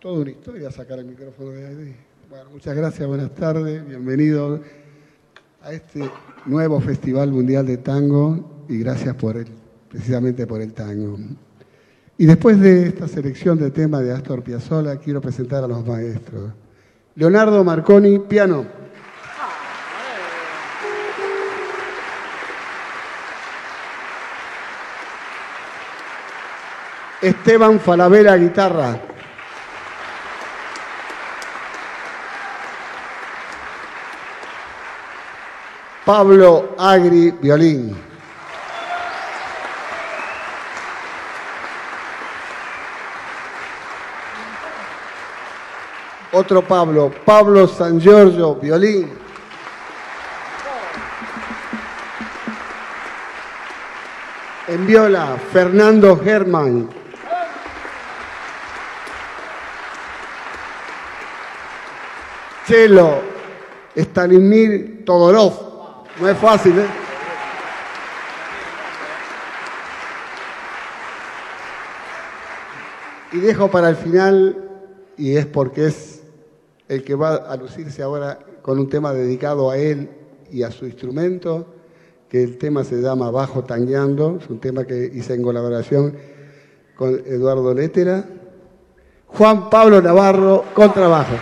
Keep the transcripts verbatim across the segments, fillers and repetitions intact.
Toda una historia sacar el micrófono de ahí. Bueno, muchas gracias, buenas tardes, bienvenidos a este nuevo Festival Mundial de Tango y gracias por el, precisamente por el tango. Y después de esta selección de temas de Astor Piazzolla, quiero presentar a los maestros. Leonardo Marconi, piano. Esteban Falabella, guitarra. Pablo Agri, violín. Otro Pablo, Pablo San Giorgio, violín. En viola, Fernando Germán. Cello, Stanimir Todorov. No es fácil, ¿eh? Y dejo para el final, y es porque es el que va a lucirse ahora con un tema dedicado a él y a su instrumento, que el tema se llama Bajo Tangueando, es un tema que hice en colaboración con Eduardo Letera. Juan Pablo Navarro, contrabajo.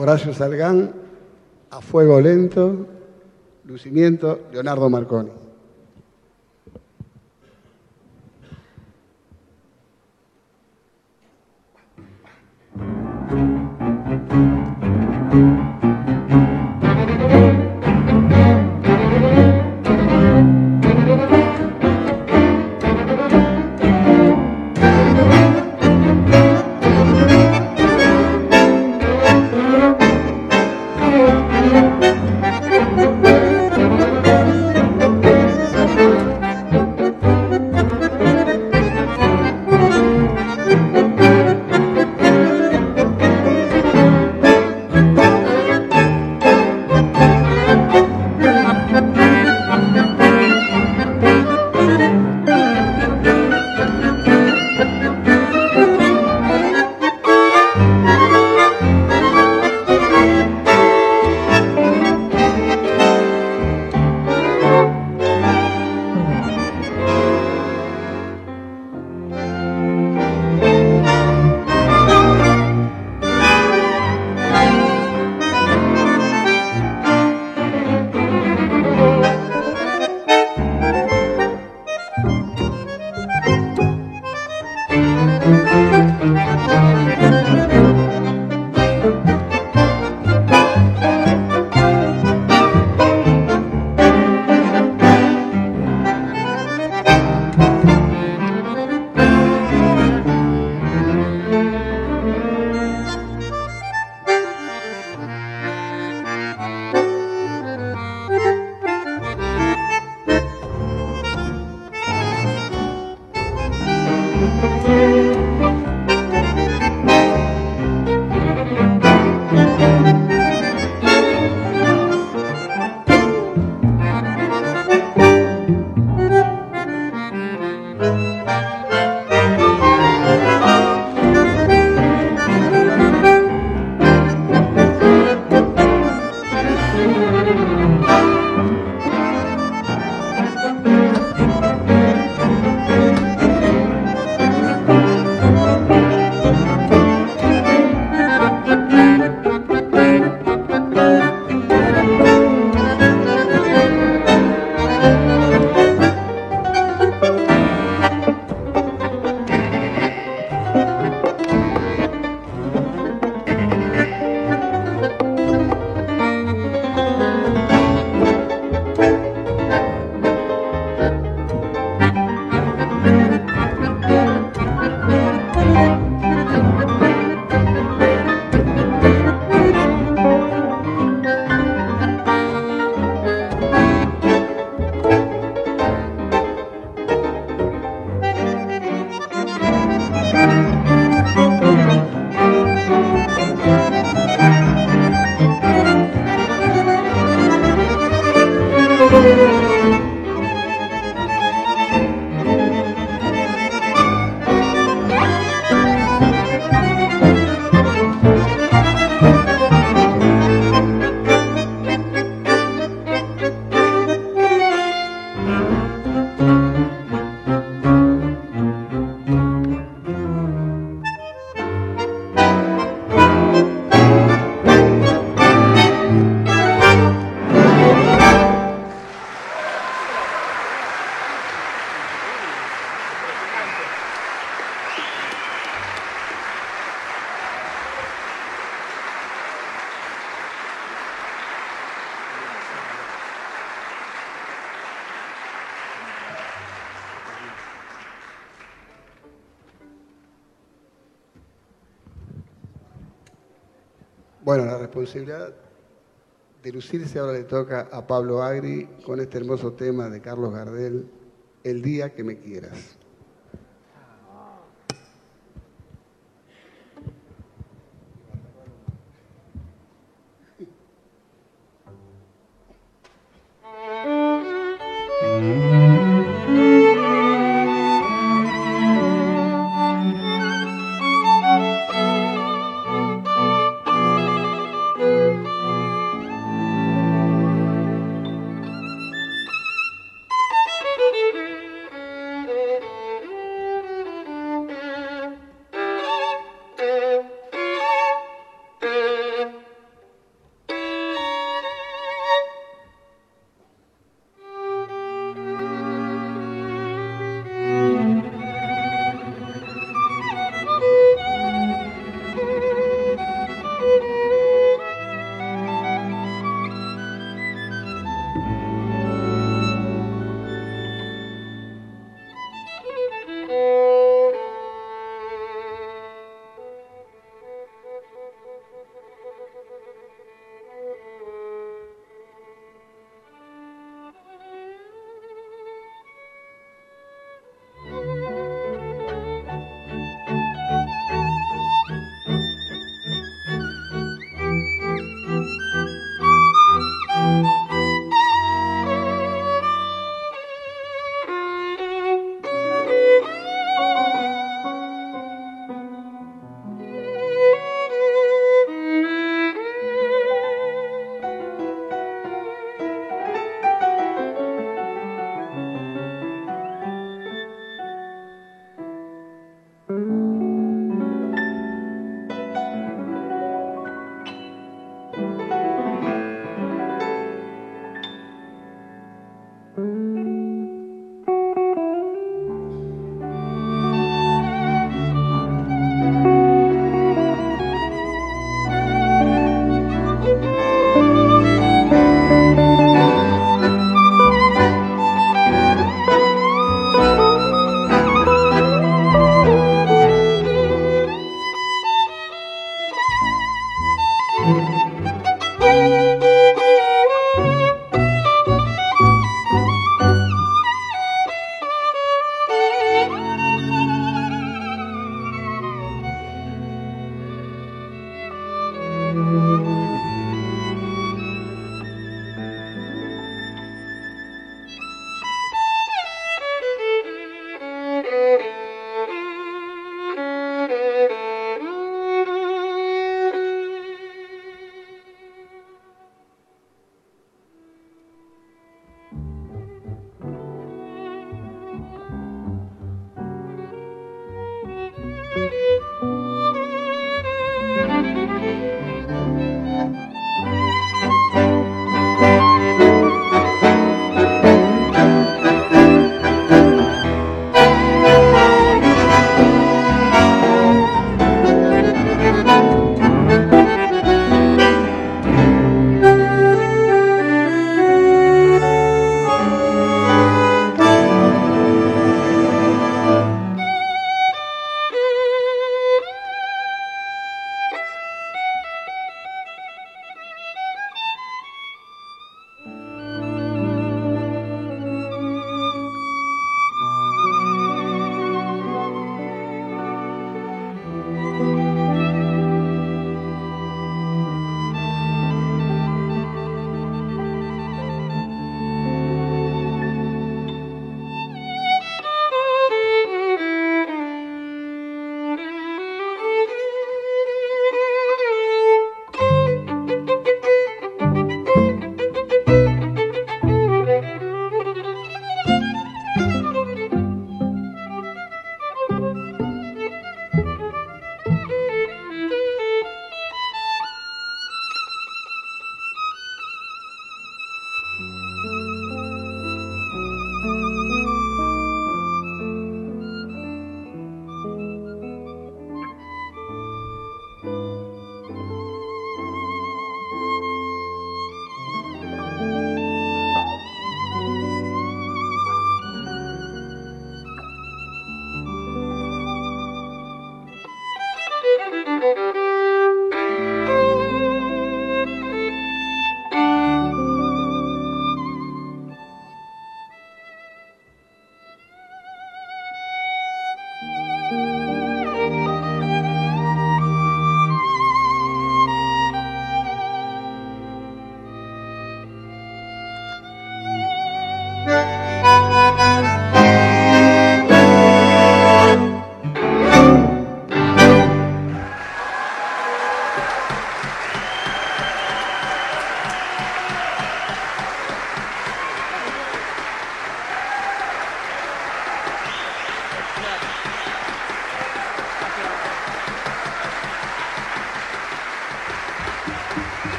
Horacio Salgán, A fuego lento, lucimiento, Leonardo Marconi. Bueno, la responsabilidad de lucirse ahora le toca a Pablo Agri con este hermoso tema de Carlos Gardel, El día que me quieras. Thank you.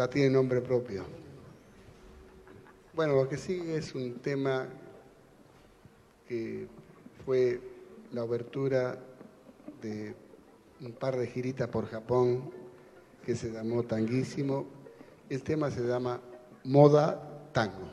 ya tiene nombre propio. Bueno, lo que sigue es un tema que fue la obertura de un par de giritas por Japón que se llamó Tanguísimo. El tema se llama Moda Tango.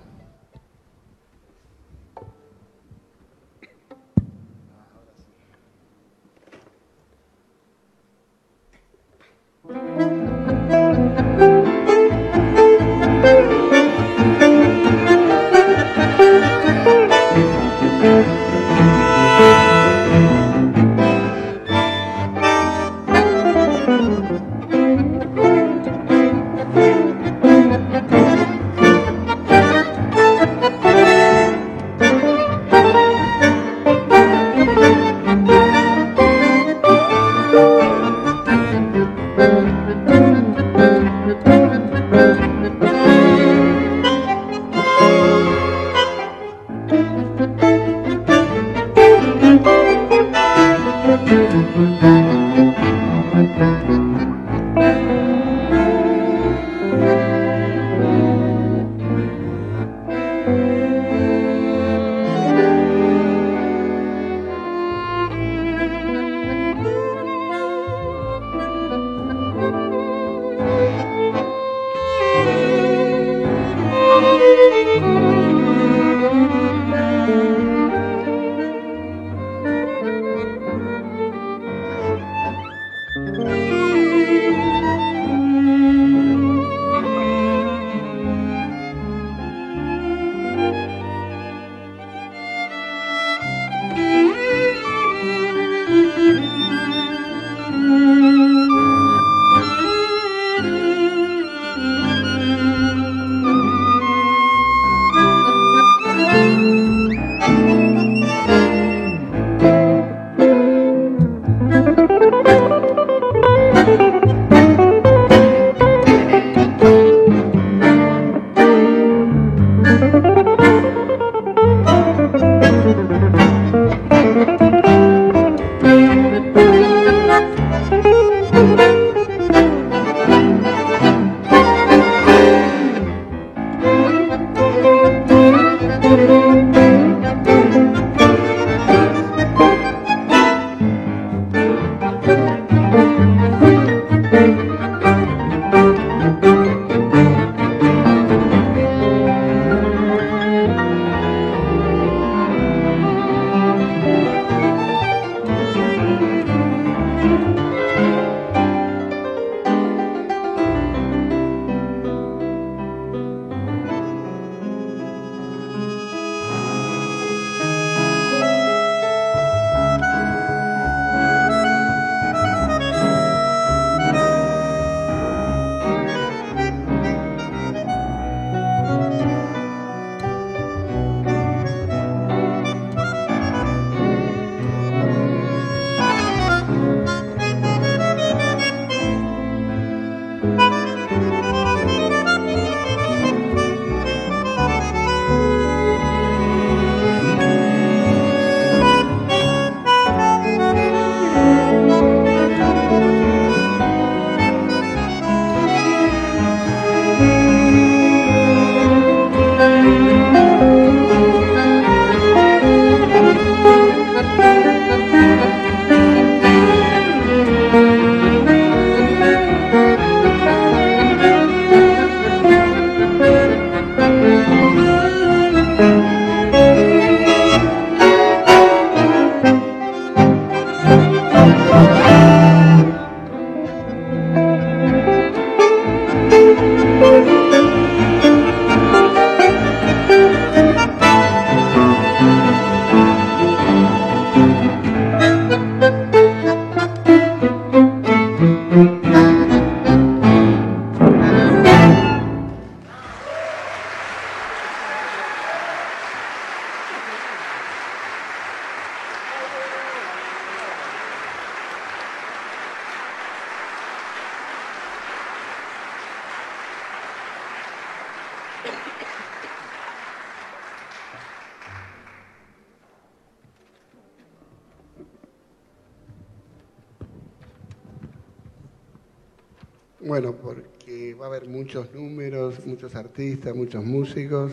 Bueno, porque va a haber muchos números, muchos artistas, muchos músicos.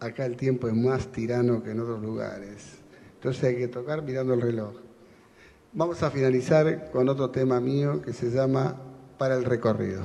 Acá el tiempo es más tirano que en otros lugares. Entonces hay que tocar mirando el reloj. Vamos a finalizar con otro tema mío que se llama Para el recorrido.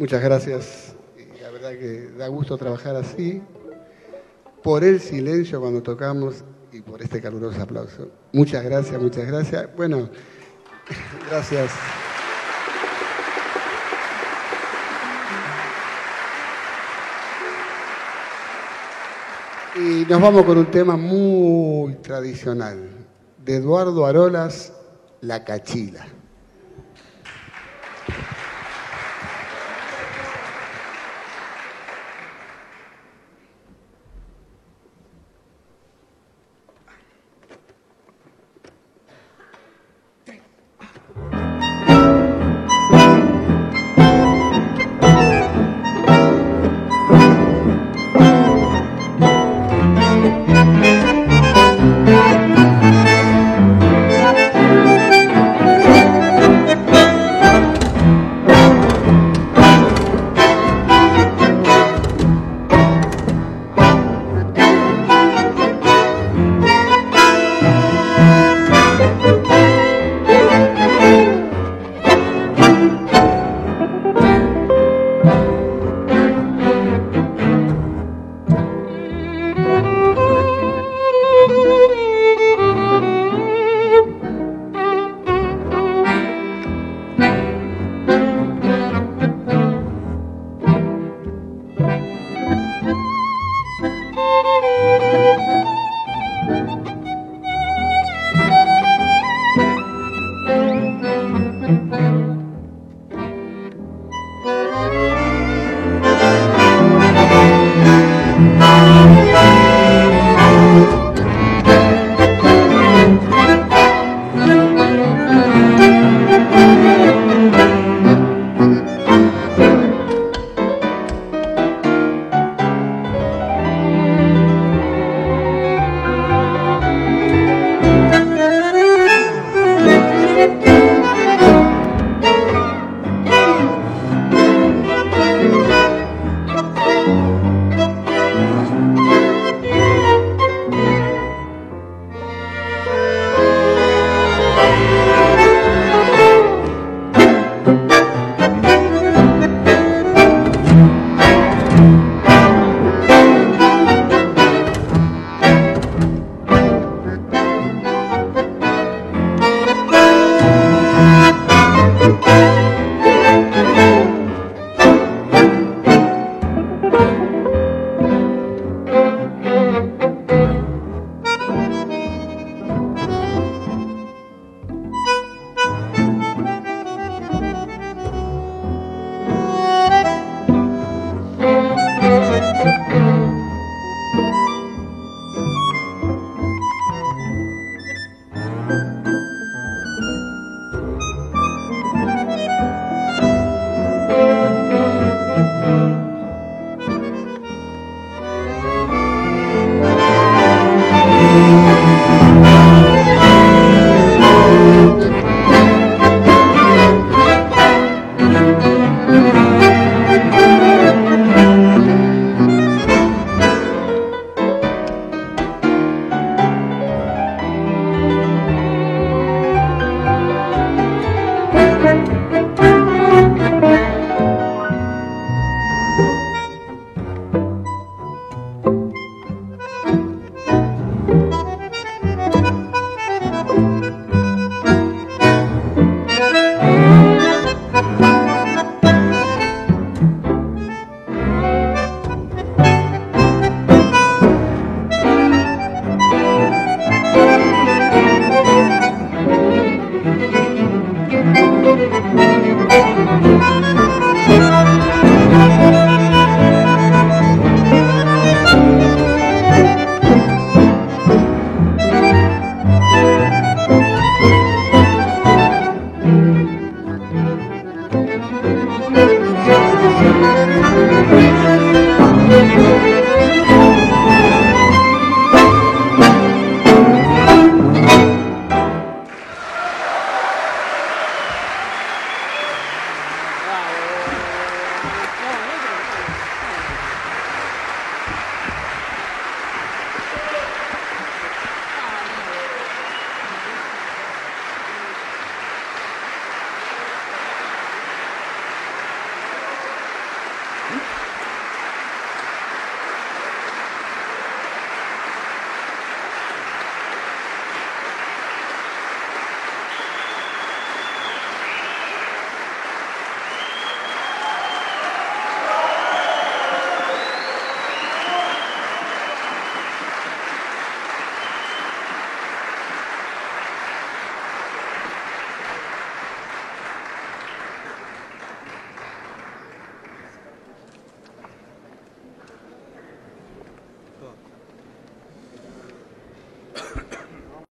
Muchas gracias. La verdad que da gusto trabajar así. Por el silencio cuando tocamos y por este caluroso aplauso. Muchas gracias, muchas gracias. Bueno, gracias. Y nos vamos con un tema muy tradicional, de Eduardo Arolas, La Cachila.